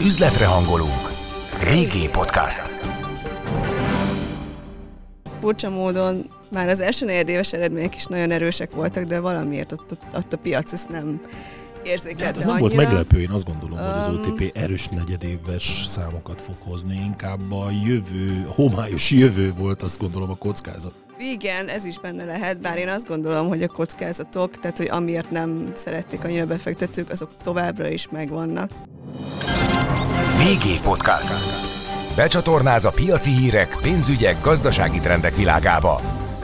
Üzletre hangolunk. Régi podcast. Furcsa módon már az első negyedéves eredmények is nagyon erősek voltak, de valamiért ott a piac ezt nem érzékelte annyira. Ez nem volt meglepő, én azt gondolom, hogy az OTP erős negyedéves számokat fog hozni. Inkább a homályos jövő volt, azt gondolom, a kockázat. Igen, ez is benne lehet, bár én azt gondolom, hogy a kockázatok, tehát hogy amiért nem szerették annyira befektetők, azok továbbra is megvannak. VG Podcast. Becsatornáz a piaci hírek, pénzügyek, gazdasági trendek világába.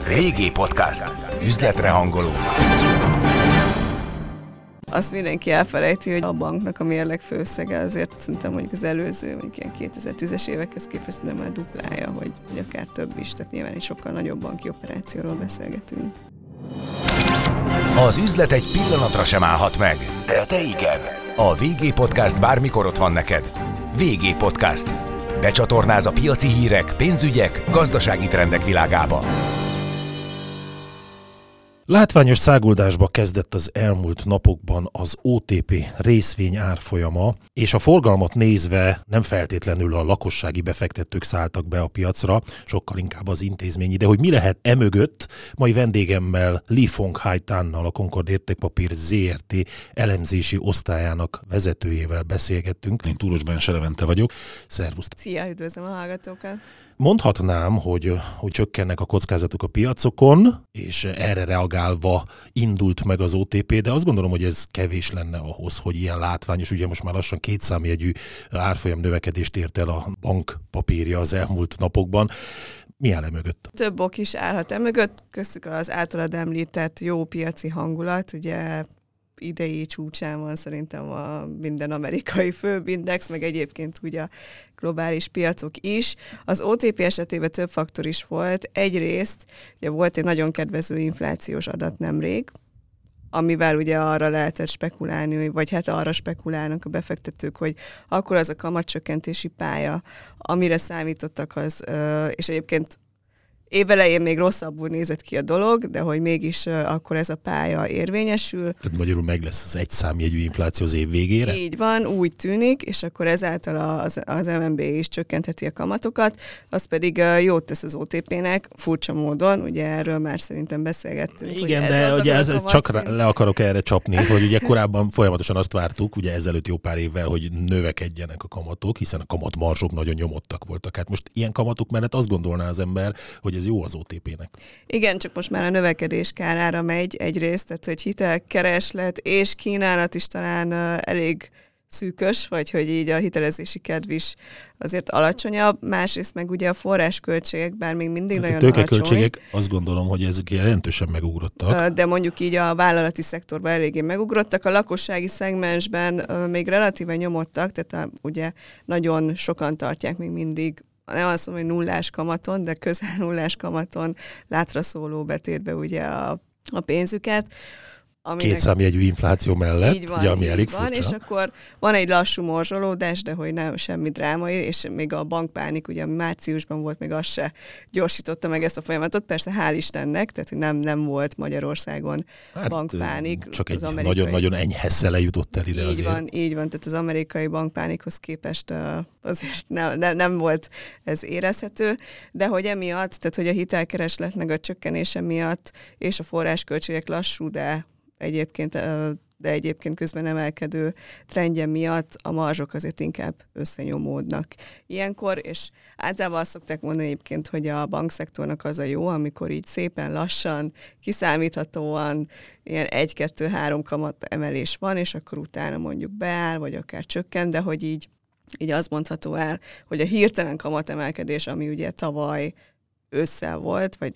VG Podcast. Üzletre hangoló. Azt mindenki elfelejti, hogy a banknak a mérleg főszege azért szerintem mondjuk az előző, mondjuk ilyen 2010-es évekhez képest nem már duplája, vagy akár több is, tehát nyilván is sokkal nagyobb banki operációról beszélgetünk. Az üzlet egy pillanatra sem állhat meg, de te igen. A VG Podcast bármikor ott van neked. VG Podcast. Becsatornáz a piaci hírek, pénzügyek, gazdasági trendek világába. Látványos száguldásba kezdett az elmúlt napokban az OTP részvény árfolyama, és a forgalmat nézve nem feltétlenül a lakossági befektetők szálltak be a piacra, sokkal inkább az intézményi. De hogy mi lehet emögött, mai vendégemmel Le Phuong Hai Thanhnal, a Concorde Értékpapír Zrt. Elemzési osztályának vezetőjével beszélgettünk. Én Túros Bens Levente vagyok. Szervusztok! Szia, üdvözlöm a hallgatókat! Mondhatnám, hogy csökkennek a kockázatok a piacokon, és erre reagálva indult meg az OTP, de azt gondolom, hogy ez kevés lenne ahhoz, hogy ilyen látványos, ugye most már lassan kétszámjegyű árfolyam növekedést ért el a bankpapírja az elmúlt napokban. Mi áll mögött? Több ok is állhat mögött, köztük az általad említett jó piaci hangulat, ugye idei csúcsán van szerintem a minden amerikai főbindex, meg egyébként ugye a globális piacok is. Az OTP esetében több faktor is volt. Egyrészt ugye volt egy nagyon kedvező inflációs adat nemrég, amivel ugye arra lehetett spekulálni, vagy hát arra spekulálnak a befektetők, hogy akkor az a kamatcsökkentési pálya, amire számítottak az, és egyébként évelején még rosszabbul nézett ki a dolog, de hogy mégis akkor ez a pálya érvényesül. Tehát magyarul meg lesz az egyszámjegyű infláció az év végére? Így van, úgy tűnik, és akkor ezáltal az MNB is csökkentheti a kamatokat, az pedig jót tesz az OTP-nek, furcsa módon, ugye erről már szerintem beszélgettünk. Igen, de ez ugye ez csak le akarok erre csapni, hogy ugye korábban folyamatosan azt vártuk, ugye ezelőtt jó pár évvel, hogy növekedjenek a kamatok, hiszen a kamatmarzsok nagyon nyomottak voltak. Hát most ilyen kamatok mellett azt gondolná az ember, hogy ez jó az OTP-nek. Igen, csak most már a növekedés kárára megy egyrészt, tehát hogy hitelkereslet és kínálat is talán elég szűkös, vagy hogy így a hitelezési kedv is azért alacsonyabb, másrészt meg ugye a forrásköltségek, bár még mindig hát nagyon alacsony. A tőkeköltségek, azt gondolom, hogy ezek jelentősen megugrottak. De mondjuk így a vállalati szektorban eléggé megugrottak, a lakossági szegmensben még relatíven nyomottak, tehát ugye nagyon sokan tartják még mindig, nem azt mondom, hogy nullás kamaton, de közel nullás kamaton látra szóló betétbe ugye a pénzüket. Két számjegyű infláció mellett, van, ugye, ami elég furcsa. Van, és akkor van egy lassú morzsolódás, de hogy nem semmi drámai, és még a bankpánik, ugye ami márciusban volt, még az se gyorsította meg ezt a folyamatot. Persze hál' Istennek, tehát nem volt Magyarországon bankpánik. Csak egy nagyon-nagyon enyhe szele jutott el ide azért. Így van, tehát az amerikai bankpánikhoz képest azért nem volt ez érezhető, de hogy emiatt, tehát hogy a hitelkeresletnek a csökkenése miatt, és a forrásköltségek lassú, de egyébként közben emelkedő trendje miatt a marzsok azért inkább összenyomódnak ilyenkor, és általában azt szokták mondani egyébként, hogy a bankszektornak az a jó, amikor így szépen lassan, kiszámíthatóan ilyen 1-2-3 kamat emelés van, és akkor utána mondjuk beáll, vagy akár csökken, de hogy így azt mondható el, hogy a hirtelen kamatemelkedés, ami ugye tavaly ősszel volt, vagy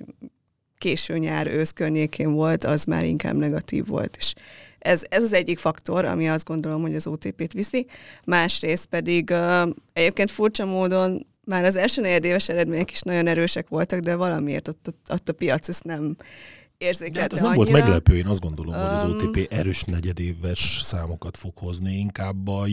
késő nyár ősz környékén volt, az már inkább negatív volt is. Ez az egyik faktor, ami azt gondolom, hogy az OTP-t viszi. Másrészt pedig egyébként furcsa módon már az első negyedéves eredmények is nagyon erősek voltak, de valamiért ott a piac ezt nem érzékelte hát ez annyira. Nem volt meglepő, én azt gondolom, hogy az OTP erős negyedéves számokat fog hozni, inkább a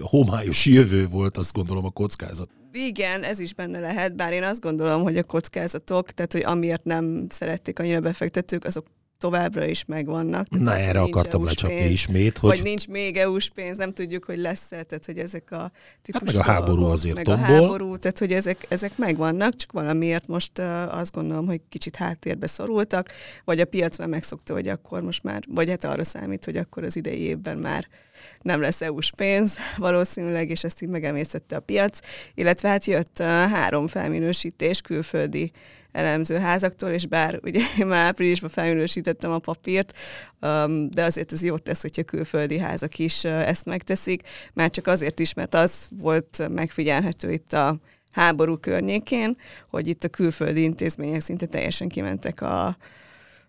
homályos jövő volt, azt gondolom, a kockázat. Igen, ez is benne lehet, bár én azt gondolom, hogy a kockázatok, tehát hogy amiért nem szerették annyira befektetők, azok továbbra is megvannak. Na erre akartam lecsapni ismét, hogy nincs még EU-s pénz, nem tudjuk, hogy lesz-e, tehát hogy ezek a típusú dolgok, meg a háború azért tombol. Meg a háború, tehát hogy ezek megvannak, csak valamiért most azt gondolom, hogy kicsit háttérbe szorultak, vagy a piac már megszokta, hogy akkor most már, vagy hát arra számít, hogy akkor az idei évben már nem lesz EU-s pénz valószínűleg, és ezt így megemészette a piac, illetve hát jött 3 felminősítés külföldi elemzőházaktól, és bár ugye én már áprilisban felminősítettem a papírt, de azért ez jót tesz, hogyha külföldi házak is ezt megteszik, már csak azért is, mert az volt megfigyelhető itt a háború környékén, hogy itt a külföldi intézmények szinte teljesen kimentek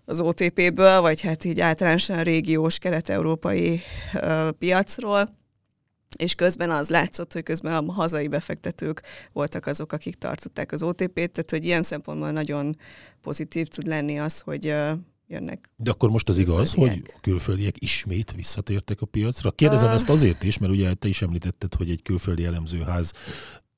az OTP-ből, vagy hát így általánosan régiós, kelet-európai piacról, és közben az látszott, hogy közben a hazai befektetők voltak azok, akik tartották az OTP-t, tehát hogy ilyen szempontból nagyon pozitív tud lenni az, hogy jönnek. De akkor most az igaz, hogy a külföldiek ismét visszatértek a piacra? Kérdezem ezt azért is, mert ugye te is említetted, hogy egy külföldi elemzőház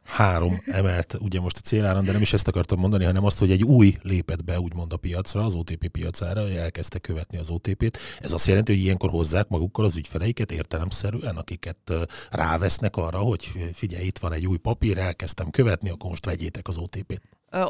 3 emelt, ugye most a céláron, de nem is ezt akartam mondani, hanem azt, hogy egy új lépett be úgymond a piacra, az OTP piacára, elkezdte követni az OTP-t. Ez azt jelenti, hogy ilyenkor hozzák magukkal az ügyfeleiket értelemszerűen, akiket rávesznek arra, hogy figyelj, itt van egy új papír, elkezdtem követni, akkor most vegyétek az OTP-t.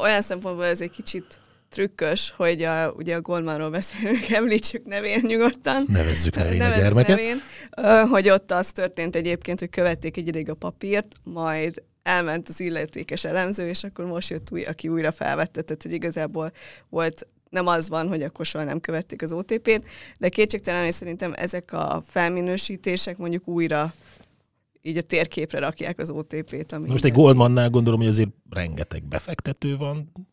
Olyan szempontból ez egy kicsit trükkös, hogy ugye a Goldmanról beszélünk, említsük nevén nyugodtan. Nevezzük nevén a gyermeket. Nevén, hogy ott az történt egyébként, hogy követték egy ideig a papírt, majd elment az illetékes elemző, és akkor most jött aki újra felvette, tehát hogy igazából nem az van, hogy akkor soha nem követték az OTP-t, de kétségtelenül szerintem ezek a felminősítések mondjuk újra így a térképre rakják az OTP-t. Most egy Goldmannál gondolom, hogy azért rengeteg befektető van,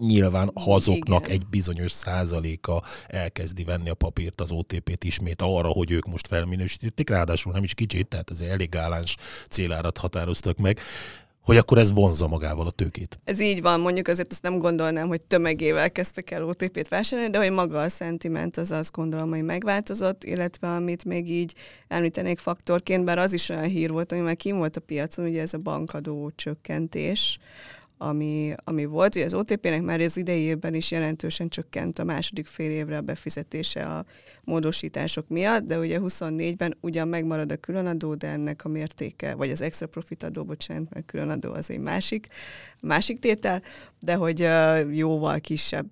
nyilván azoknak egy bizonyos százaléka elkezdi venni a papírt, az OTP-t ismét arra, hogy ők most felminősítették, ráadásul nem is kicsit, tehát ez elég gáláns célárat határoztak meg, hogy akkor ez vonzza magával a tőkét. Ez így van, mondjuk azért azt nem gondolnám, hogy tömegével kezdtek el OTP-t vásárolni, de hogy maga a szentiment az azt gondolom, hogy megváltozott, illetve amit még így említenék faktorként, bár az is olyan hír volt, ami már kim volt a piacon, ugye ez a bankadó csökkentés, ami volt, ugye az OTP-nek már az idei évben is jelentősen csökkent a második fél évre a befizetése a módosítások miatt, de ugye 24-ben ugyan megmarad a különadó, de ennek a mértéke, vagy az extra profit adó, bocsánat, mert különadó az egy másik tétel, de hogy jóval kisebb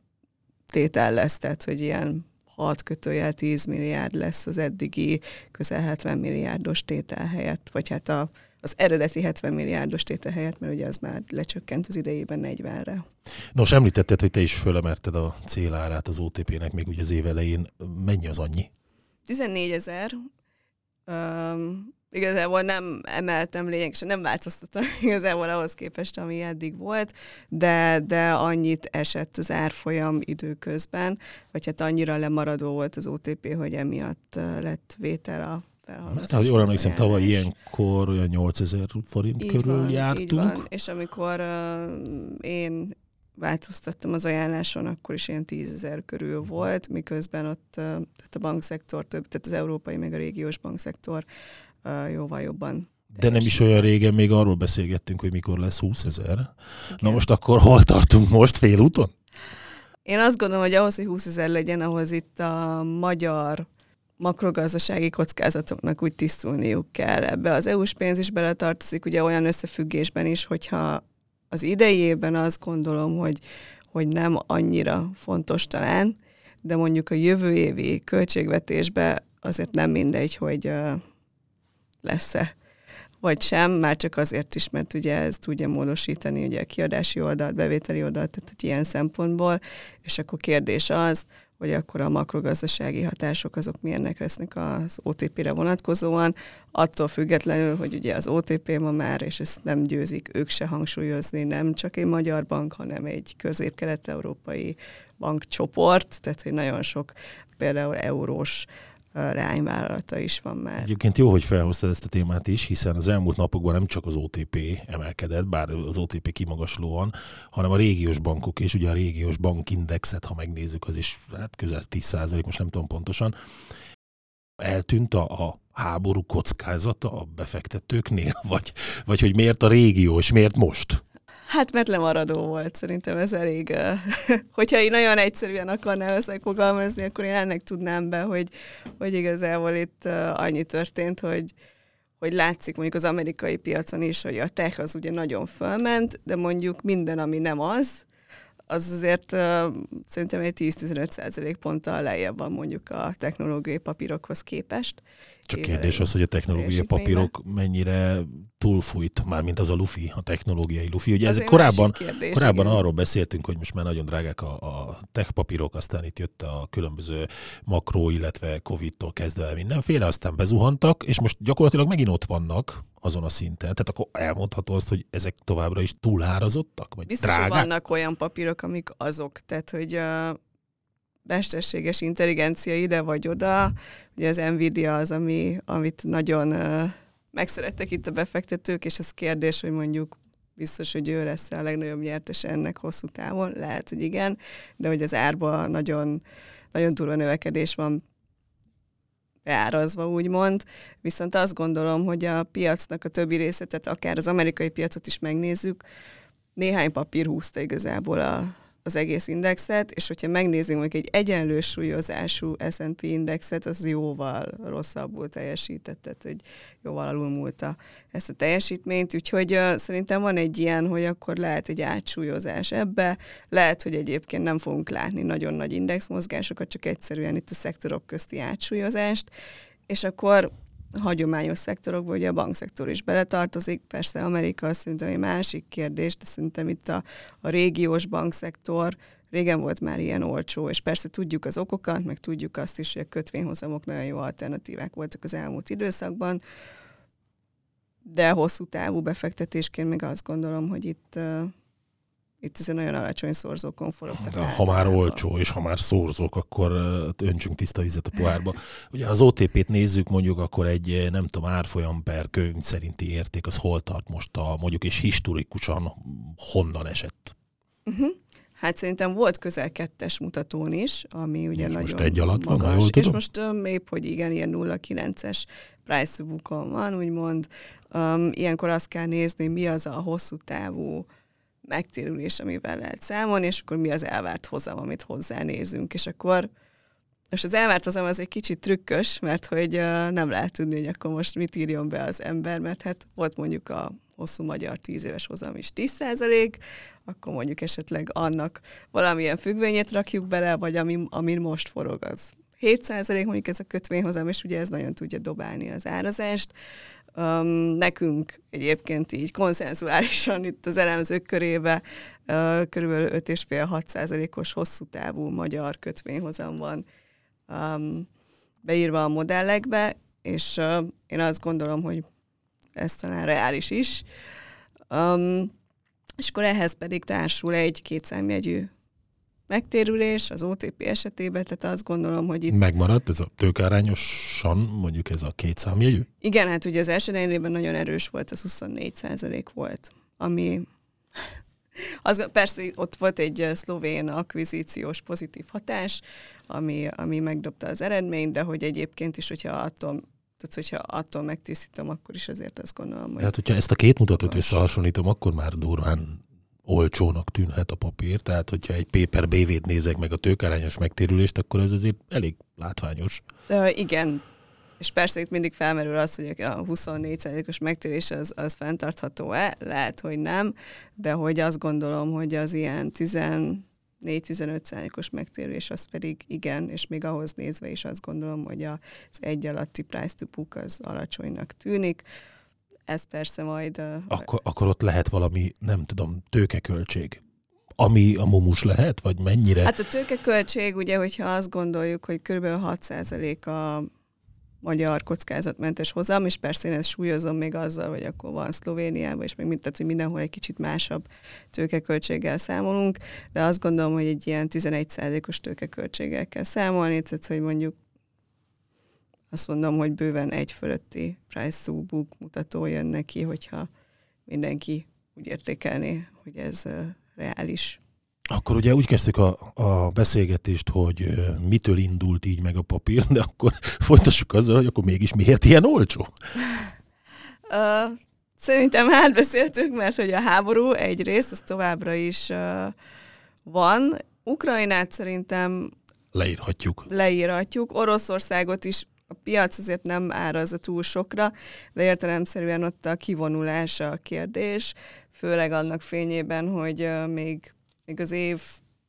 tétel lesz, tehát hogy ilyen 6-10 milliárd lesz az eddigi közel 70 milliárdos tétel helyett, vagy hát az eredeti 70 milliárdos tétel helyett, mert ugye az már lecsökkent az idejében 40-re. Nos, említetted, hogy te is fölemerted a célárát az OTP-nek még ugye az év elején. Mennyi az annyi? 14 000. Igazából nem emeltem lényegesen, nem változtattam igazából ahhoz képest, ami eddig volt, de annyit esett az árfolyam időközben, vagy hát annyira lemaradó volt az OTP, hogy emiatt lett vétel a hát, ahogy jól emlékszem, tavaly ilyenkor olyan 8000 forint így körül van, jártunk. Így van. És amikor én változtattam az ajánláson, akkor is ilyen 10 000 körül volt, miközben ott tehát a bankszektor több, tehát az európai, meg a régiós bankszektor jóval jobban. De nem is olyan régen még arról beszélgettünk, hogy mikor lesz 20 000. Igen. Na most akkor hol tartunk most, félúton? Én azt gondolom, hogy ahhoz, hogy 20 000 legyen, ahhoz itt a magyar makrogazdasági kockázatoknak úgy tisztulniuk kell. Ebbe az EU-s pénz is beletartozik, ugye olyan összefüggésben is, hogyha az idei évben azt gondolom, hogy nem annyira fontos talán, de mondjuk a jövő évi költségvetésbe azért nem mindegy, hogy lesz-e vagy sem, már csak azért is, mert ugye ez tudja módosítani ugye a kiadási oldalt, bevételi oldalt, tehát ilyen szempontból, és akkor kérdés az, hogy akkor a makrogazdasági hatások azok milyennek lesznek az OTP-re vonatkozóan, attól függetlenül, hogy ugye az OTP ma már, és ezt nem győzik ők se hangsúlyozni, nem csak egy magyar bank, hanem egy közép-kelet-európai bankcsoport, tehát hogy nagyon sok például eurós leányvállalata is van már. Egyébként jó, hogy felhoztad ezt a témát is, hiszen az elmúlt napokban nem csak az OTP emelkedett, bár az OTP kimagaslóan, hanem a régiós bankok, és ugye a régiós bankindexet, ha megnézzük, az is hát közel 10%, most nem tudom pontosan. Eltűnt a háború kockázata a befektetőknél, vagy hogy miért a régió, és miért most? Hát mert lemaradó volt, szerintem ez elég. Hogyha én nagyon egyszerűen akarnám ezt fogalmazni, akkor én ennek tudnám be, hogy igazából itt annyi történt, hogy látszik mondjuk az amerikai piacon is, hogy a tech az ugye nagyon fölment, de mondjuk minden, ami nem az azért szerintem egy 10-15%-ponttal lejjebb van mondjuk a technológiai papírokhoz képest. Csak kérdés az, hogy a technológiai papírok mennyire túlfújt, már mint az a lufi, a technológiai lufi. Ugye ez korábban arról beszéltünk, hogy most már nagyon drágák a tech papírok, aztán itt jött a különböző makró, illetve Covid-tól kezdve mindenféle, aztán bezuhantak, és most gyakorlatilag megint ott vannak azon a szinten. Tehát akkor elmondható azt, hogy ezek továbbra is túlhárazottak, vagy biztos, drágák? Biztos, vannak olyan papírok, amik azok, tehát hogy a mesterséges intelligencia ide vagy oda. Ugye az Nvidia az, amit nagyon megszerettek itt a befektetők, és ez kérdés, hogy mondjuk biztos, hogy ő lesz a legnagyobb nyertes ennek hosszú távon. Lehet, hogy igen, de hogy az árban nagyon, nagyon durva növekedés van beárazva, úgymond. Viszont azt gondolom, hogy a piacnak a többi része, tehát akár az amerikai piacot is megnézzük, néhány papír húzta igazából az egész indexet, és hogyha megnézzünk mondjuk egy egyenlő súlyozású S&P indexet, az jóval rosszabbul teljesített, tehát hogy jóval alulmúlta ezt a teljesítményt, úgyhogy szerintem van egy ilyen, hogy akkor lehet egy átsúlyozás ebbe, lehet, hogy egyébként nem fogunk látni nagyon nagy indexmozgásokat, csak egyszerűen itt a szektorok közti átsúlyozást, és akkor hagyományos szektorokból, ugye a bankszektor is beletartozik, persze Amerika szerintem egy másik kérdés, de szerintem itt a régiós bankszektor, régen volt már ilyen olcsó, és persze tudjuk az okokat, meg tudjuk azt is, hogy a kötvényhozamok nagyon jó alternatívák voltak az elmúlt időszakban, de hosszú távú befektetésként meg azt gondolom, hogy itt ez egy nagyon alacsony szorzókon forogtak. De ha már olcsó, és ha már szorzók, akkor öntsünk tiszta vizet a pohárba. Ugye az OTP-t nézzük, mondjuk akkor egy, nem tudom, árfolyam per könyv szerinti érték, az hol tart most mondjuk, és historikusan honnan esett? Hát szerintem volt közel 2-es mutatón is, ami ugye és nagyon most egy alatt magas, van, és most épp, hogy igen, ilyen 0,9-es price bookon van, úgymond. Ilyenkor azt kell nézni, mi az a hosszú távú megtérülés, amivel lehet számolni, és akkor mi az elvárt hozam, amit hozzánézünk. És akkor most az elvárt hozam az egy kicsit trükkös, mert hogy nem lehet tudni, hogy akkor most mit írjon be az ember, mert hát volt mondjuk a hosszú magyar 10 éves hozam is 10%, akkor mondjuk esetleg annak valamilyen függvényét rakjuk bele, vagy amin most forog az 7%, mondjuk ez a kötvényhozam, és ugye ez nagyon tudja dobálni az árazást. Nekünk egyébként így konszenzuálisan itt az elemzők körébe körülbelül 5,5-6%-os hosszú távú magyar kötvényhozam van beírva a modellekbe, és én azt gondolom, hogy ez talán reális is. És akkor ehhez pedig társul egy kétszámjegyű megtérülés az OTP esetében, tehát azt gondolom, hogy itt... Megmaradt ez a tőkearányosan, mondjuk ez a kétszámjegyű? Igen, hát ugye az első negyedében nagyon erős volt, az 24% volt, ami... Persze ott volt egy szlovén akvizíciós pozitív hatás, ami megdobta az eredményt, de hogy egyébként is, hogyha attól megtisztítom, akkor is azért azt gondolom, hogy... Hát, hogyha ezt a két mutatót összehasonlítom, akkor már durván olcsónak tűnhet a papír, tehát hogyha egy P per BV-t nézek meg a tőkearányos megtérülést, akkor ez azért elég látványos. Igen, és persze itt mindig felmerül az, hogy a 24%-os megtérés az fenntartható-e, lehet, hogy nem, de hogy azt gondolom, hogy az ilyen 14-15%-os megtérés az pedig igen, és még ahhoz nézve is azt gondolom, hogy az egy alatti price to book az alacsonynak tűnik. Ez persze majd... Akkor ott lehet valami, nem tudom, tőkeköltség, ami a mumus lehet, vagy mennyire? Hát a tőkeköltség, ugye, hogyha azt gondoljuk, hogy kb. 6% a magyar kockázatmentes hozam, és persze én ezt súlyozom még azzal, hogy akkor van Szlovéniában, és még tehát, hogy mindenhol egy kicsit másabb tőkeköltséggel számolunk, de azt gondolom, hogy egy ilyen 11%-os tőkeköltséggel kell számolni, tehát, hogy mondjuk azt mondom, hogy bőven egy fölötti price to book mutató jön neki, hogyha mindenki úgy értékelné, hogy ez reális. Akkor ugye úgy kezdtük a beszélgetést, hogy mitől indult így meg a papír, de akkor folytassuk azzal, hogy akkor mégis miért ilyen olcsó? Szerintem átbeszéltük, mert hogy a háború egyrészt, az továbbra is van. Ukrajnát szerintem leírhatjuk. Oroszországot is a piac azért nem árazza túl sokra, de értelemszerűen ott a kivonulása a kérdés, főleg annak fényében, hogy még az év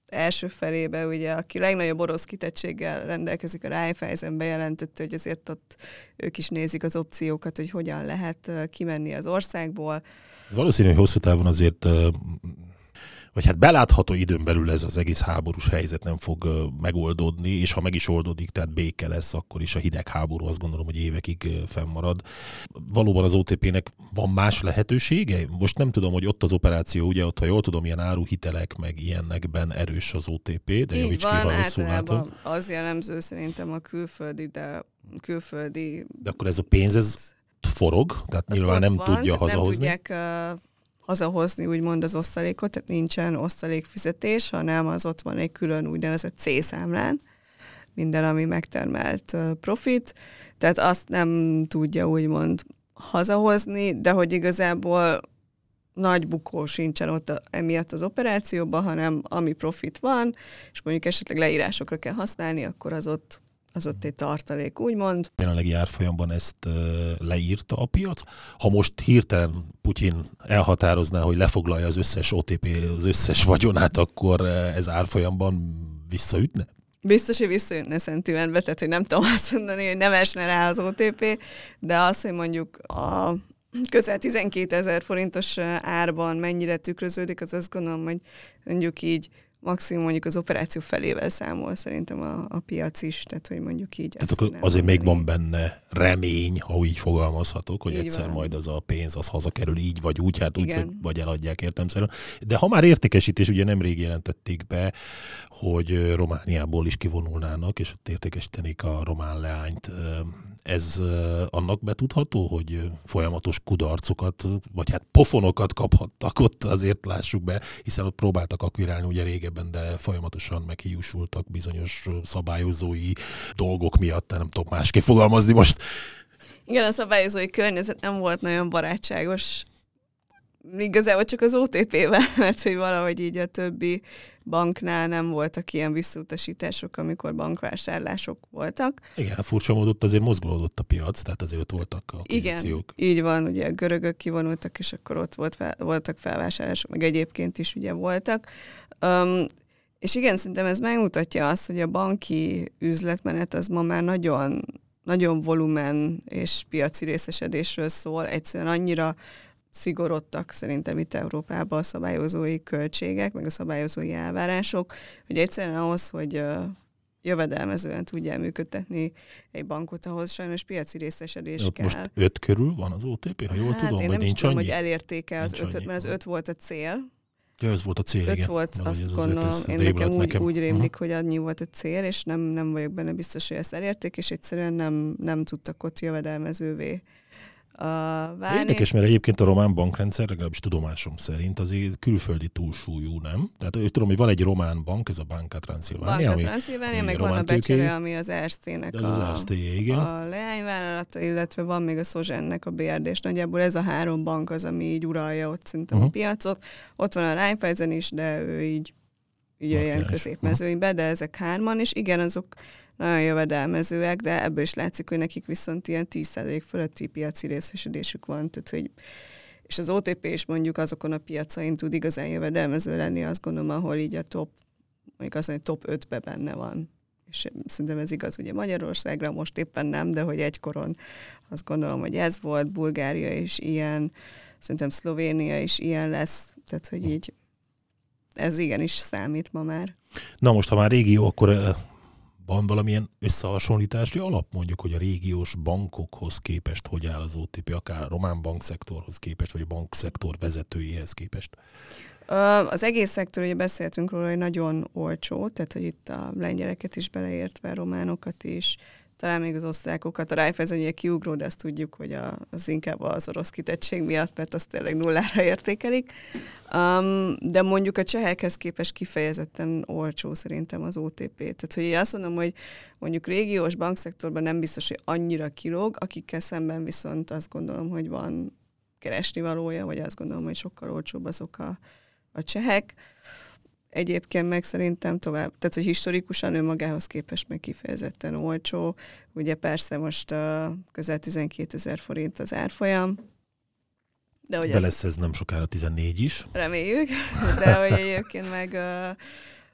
első felében ugye, aki legnagyobb orosz kitettséggel rendelkezik, a Raiffeisen bejelentette, hogy azért ott ők is nézik az opciókat, hogy hogyan lehet kimenni az országból. Valószínű, hogy hosszú távon azért, vagy hát belátható időn belül ez az egész háborús helyzet nem fog megoldódni, és ha meg is oldódik, tehát béke lesz, akkor is a hidegháború azt gondolom, hogy évekig fennmarad. Valóban az OTP-nek van más lehetősége? Most nem tudom, hogy ott az operáció, ugye ott, ha jól tudom, ilyen áruhitelek, meg ilyenekben erős az OTP, de javíts ki, ha rosszul látom. Az jellemző szerintem a külföldi... De akkor ez a pénz, ez forog, tehát nyilván nem tudja hazahozni. Nem tudják hazahozni úgymond az osztalékot, tehát nincsen osztalékfizetés, hanem az ott van egy külön úgynevezett C-számlán, minden, ami megtermelt profit, tehát azt nem tudja úgymond hazahozni, de hogy igazából nagy bukó sincsen ott emiatt az operációban, hanem ami profit van, és mondjuk esetleg leírásokra kell használni, akkor az ott egy tartalék, úgymond. Jelenlegi árfolyamban ezt leírta a piac. Ha most hirtelen Putyin elhatározná, hogy lefoglalja az összes OTP, az összes vagyonát, akkor ez árfolyamban visszaütne? Biztos, hogy visszaütne szentimentbe, tehát hogy nem tudom azt mondani, hogy nem esne rá az OTP, de az, hogy mondjuk a közel 12 000 forintos árban mennyire tükröződik, az azt gondolom, hogy mondjuk így maximum mondjuk az operáció felével számol szerintem a piac is, tehát hogy mondjuk így. Tehát akkor azért még van benne remény, ha úgy fogalmazhatok, hogy így egyszer van. Majd az a pénz az hazakerül így vagy úgy, hát igen. Úgy, hogy vagy eladják értelemszerűen. De ha már értékesítés, ugye nemrég jelentették be, hogy Romániából is kivonulnának, és ott értékesítenék a román leányt. Ez annak betudható, hogy folyamatos kudarcokat, vagy hát pofonokat kaphattak ott, azért lássuk be, hiszen ott próbáltak akvirálni ugye régebben, de folyamatosan meghiúsultak bizonyos szabályozói dolgok miatt, nem tudok másképp fogalmazni most. Igen, a szabályozói környezet nem volt nagyon barátságos, igazából csak az OTP-vel, mert hogy valahogy így a többi banknál nem voltak ilyen visszautasítások, amikor bankvásárlások voltak. Igen, furcsa módon azért mozgolódott a piac, tehát azért ott voltak a pozíciók. Igen, így van, ugye a görögök kivonultak, és akkor ott voltak felvásárlások, meg egyébként is ugye voltak. És igen, szerintem ez megmutatja azt, hogy a banki üzletmenet az ma már nagyon, nagyon volumen és piaci részesedésről szól, egyszerűen annyira szigorodtak szerintem itt Európában a szabályozói költségek, meg a szabályozói elvárások, hogy egyszerűen ahhoz, hogy jövedelmezően tudjál működtetni egy bankot, ahhoz sajnos piaci részesedés kell. Most 5 körül van az OTP, ha jól tudom, vagy nincs annyi? Hát én nem is tudom, hogy elérték-e az 5-öt, mert az 5 volt a cél. Ja, ez volt a cél, 5 volt, azt gondolom, nekem úgy rémlik, hogy annyi volt a cél, és nem vagyok benne biztos, hogy ezt elérték, és egyszerűen nem tudtak ott jövedelmezővé Érdekes, mert egyébként a román bankrendszer, legalábbis tudomásom szerint, azért külföldi túlsúlyú, nem? Tehát ő tudom, hogy van egy román bank, ez a Banca Transilvania. Banca Transilvania, meg van a becsere, ami az Ersztének a leányvállalata, illetve van még a Szozsennek a BRD, és nagyjából ez a három bank az, ami így uralja ott szerintem a piacot. Ott van a Raiffeisen is, de ő így olyan középmezőibe, de ezek hárman, és igen, azok nagyon jövedelmezőek, de ebből is látszik, hogy nekik viszont ilyen 10% fölötti piaci részesedésük van. Tehát, hogy, és az OTP is mondjuk azokon a piacain tud igazán jövedelmező lenni, azt gondolom, ahol így a top 5-be benne van. És szerintem ez igaz, ugye Magyarországra most éppen nem, de hogy egykoron azt gondolom, hogy ez volt, Bulgária is ilyen, szerintem Szlovénia is ilyen lesz, tehát hogy így ez igenis számít ma már. Na most, ha már régió, akkor van valamilyen összehasonlítási alap, mondjuk, hogy a régiós bankokhoz képest hogy áll az OTP, akár a román bankszektorhoz képest, vagy a bankszektor vezetőihez képest? Az egész szektor, ugye beszéltünk róla, hogy nagyon olcsó, tehát hogy itt a lengyeleket is beleértve, a románokat is, talán még az osztrákokat, a Raiffeisen ugye kiugró, de azt tudjuk, hogy az inkább az orosz kitettség miatt, mert azt tényleg nullára értékelik. De mondjuk a csehekhez képest kifejezetten olcsó szerintem az OTP. Tehát, hogy azt mondom, hogy mondjuk régiós bankszektorban nem biztos, hogy annyira kilóg, akikkel szemben viszont azt gondolom, hogy van keresni valója, vagy azt gondolom, hogy sokkal olcsóbb azok a csehek. Egyébként meg szerintem tovább, tehát hogy historikusan önmagához képest meg kifejezetten olcsó. Ugye persze most közel 12 000 forint az árfolyam. De lesz ez nem sokára 14 is. Reméljük, de hogy egyébként meg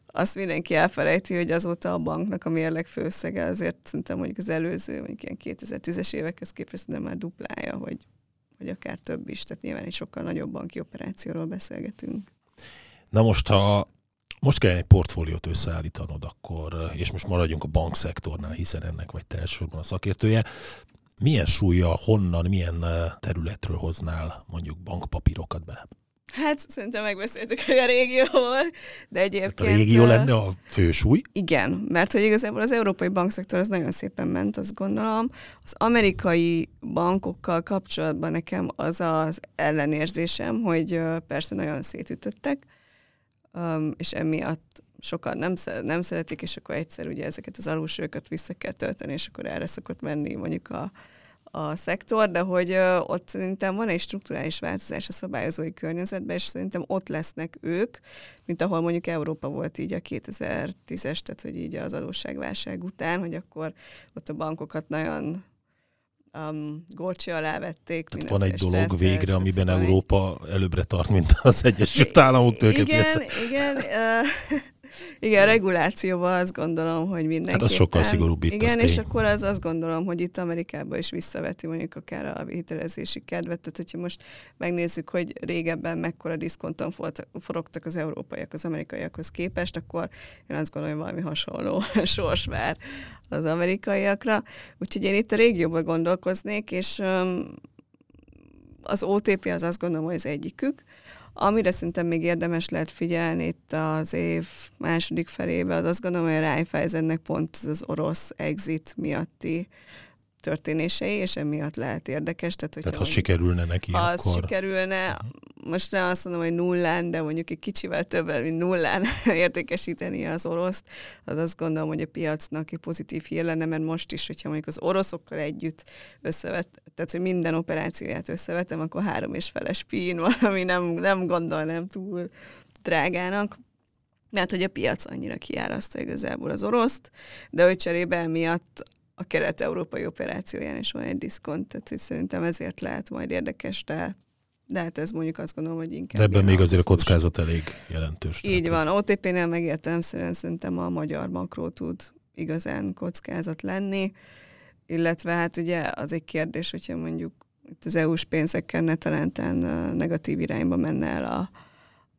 azt mindenki elfelejti, hogy azóta a banknak a mérleg főszege azért szerintem mondjuk az előző, mondjuk ilyen 2010-es évekhez képest de már duplája, hogy akár több is. Tehát nyilván egy sokkal nagyobb banki operációról beszélgetünk. Na most, ha most kell egy portfóliót összeállítanod, akkor, és most maradjunk a bankszektornál, hiszen ennek vagy te elsősorban a szakértője, milyen súlya, honnan, milyen területről hoznál mondjuk bankpapírokat bele? Hát szerintem megbeszéltük, hogy a régióval, de egyébként... Tehát a régió lenne a fő súly? Igen, mert hogy igazából az európai bankszektor az nagyon szépen ment, azt gondolom. Az amerikai bankokkal kapcsolatban nekem az az ellenérzésem, hogy persze nagyon szétütöttek, és emiatt sokan nem szeretik, és akkor egyszer ugye ezeket az alulsőket vissza kell tölteni, és akkor erre szokott menni mondjuk a szektor, de hogy ott szerintem van egy strukturális változás a szabályozói környezetben, és szerintem ott lesznek ők, mint ahol mondjuk Európa volt így a 2010-es, tehát hogy így az adósságválság után, hogy akkor ott a bankokat nagyon górcsi alá vették. Tehát van egy dolog végre, amiben Európa előbbre tart, mint az Egyesült Államok tőkepiaca. Igen, igen, regulációval azt gondolom, hogy mindenképpen. Hát az sokkal szigorúbb itt. Igen, és akkor az azt gondolom, hogy itt Amerikában is visszaveti mondjuk akár a hitelezési kedvet. Tehát hogyha most megnézzük, hogy régebben mekkora diszkonton forogtak az európaiak az amerikaiakhoz képest, akkor én azt gondolom, hogy valami hasonló sors vár az amerikaiakra. Úgyhogy én itt a régióban gondolkoznék, és az OTP az azt gondolom, hogy az egyikük. Amire szerintem még érdemes lehet figyelni itt az év második felébe, az azt gondolom, hogy a Raiffeisennek pont az orosz exit miatti történései, és emiatt lehet érdekes. Tehát ha sikerülne neki, ha akkor... Ha sikerülne, most nem azt mondom, hogy nullán, de mondjuk egy kicsivel többel, mint nullán értékesíteni az oroszt, az azt gondolom, hogy a piacnak egy pozitív hír lenne, mert most is, hogyha mondjuk az oroszokkal együtt összevet, tehát hogy minden operációját összevetem, akkor 3,5-es PI-n valami nem gondolnám túl drágának. Mert hogy a piac annyira kiárasztja igazából az oroszt, de hogy cserébe miatt a kelet-európai operációján is van egy diszkont, tehát hogy szerintem ezért lehet majd érdekes, de hát ez mondjuk azt gondolom, hogy inkább... De ebben még azért a kockázat elég jelentős. Így van, OTP-nél megértelemszerűen szerintem a magyar bankról tud igazán kockázat lenni, illetve hát ugye az egy kérdés, hogyha mondjuk itt az EU-s pénzekkel ne talán negatív irányba menne el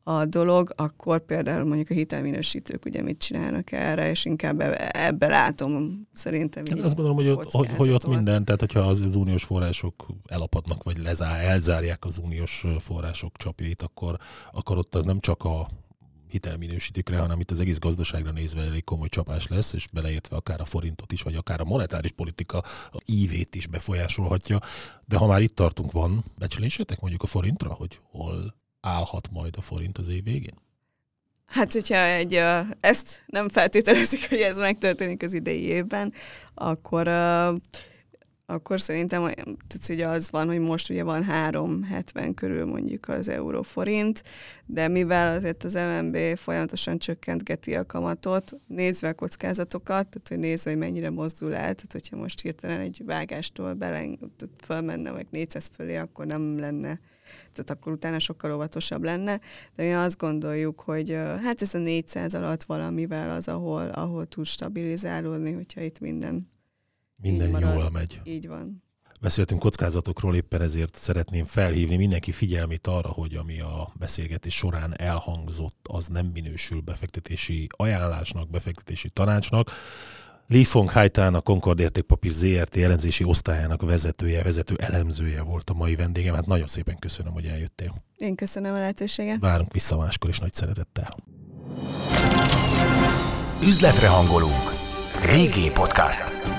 a dolog, akkor például mondjuk a hitelminősítők ugye mit csinálnak erre, és inkább ebbe látom szerintem. Én azt gondolom, hogy ott minden, tehát hogyha az uniós források elapadnak, vagy elzárják az uniós források csapjait, akkor ott az nem csak a hitelminősítőkre, hanem itt az egész gazdaságra nézve elég komoly csapás lesz, és beleértve akár a forintot is, vagy akár a monetáris politika a ívét is befolyásolhatja. De ha már itt tartunk, van becslésetek mondjuk a forintra, hogy hol állhat majd a forint az év végén? Hát, hogyha ezt nem feltételezik, hogy ez megtörténik az idei évben, akkor szerintem ugye az van, hogy most ugye van 3,70 körül mondjuk az euróforint, de mivel azért az MNB folyamatosan csökkentgeti a kamatot, nézve a kockázatokat, tehát hogy nézve, hogy mennyire mozdul el, tehát hogyha most hirtelen egy vágástól fölmenne meg 400 fölé, akkor nem lenne, tehát akkor utána sokkal óvatosabb lenne, de mi azt gondoljuk, hogy hát ez a 400 alatt valamivel az, ahol tud stabilizálódni, hogyha itt minden jól megy. Így van. Beszéltünk kockázatokról, éppen ezért szeretném felhívni mindenki figyelmét arra, hogy ami a beszélgetés során elhangzott, az nem minősül befektetési ajánlásnak, befektetési tanácsnak. Le Phuong Hai Thanh, a Concorde Értékpapír Zrt. Elemzési osztályának vezető elemzője volt a mai vendégem. Hát nagyon szépen köszönöm, hogy eljöttél. Én köszönöm a lehetőséget. Várunk vissza máskor is nagy szeretettel. Üzletre hangolunk. Régi podcast.